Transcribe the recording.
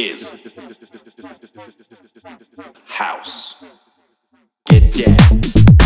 is house. Get down.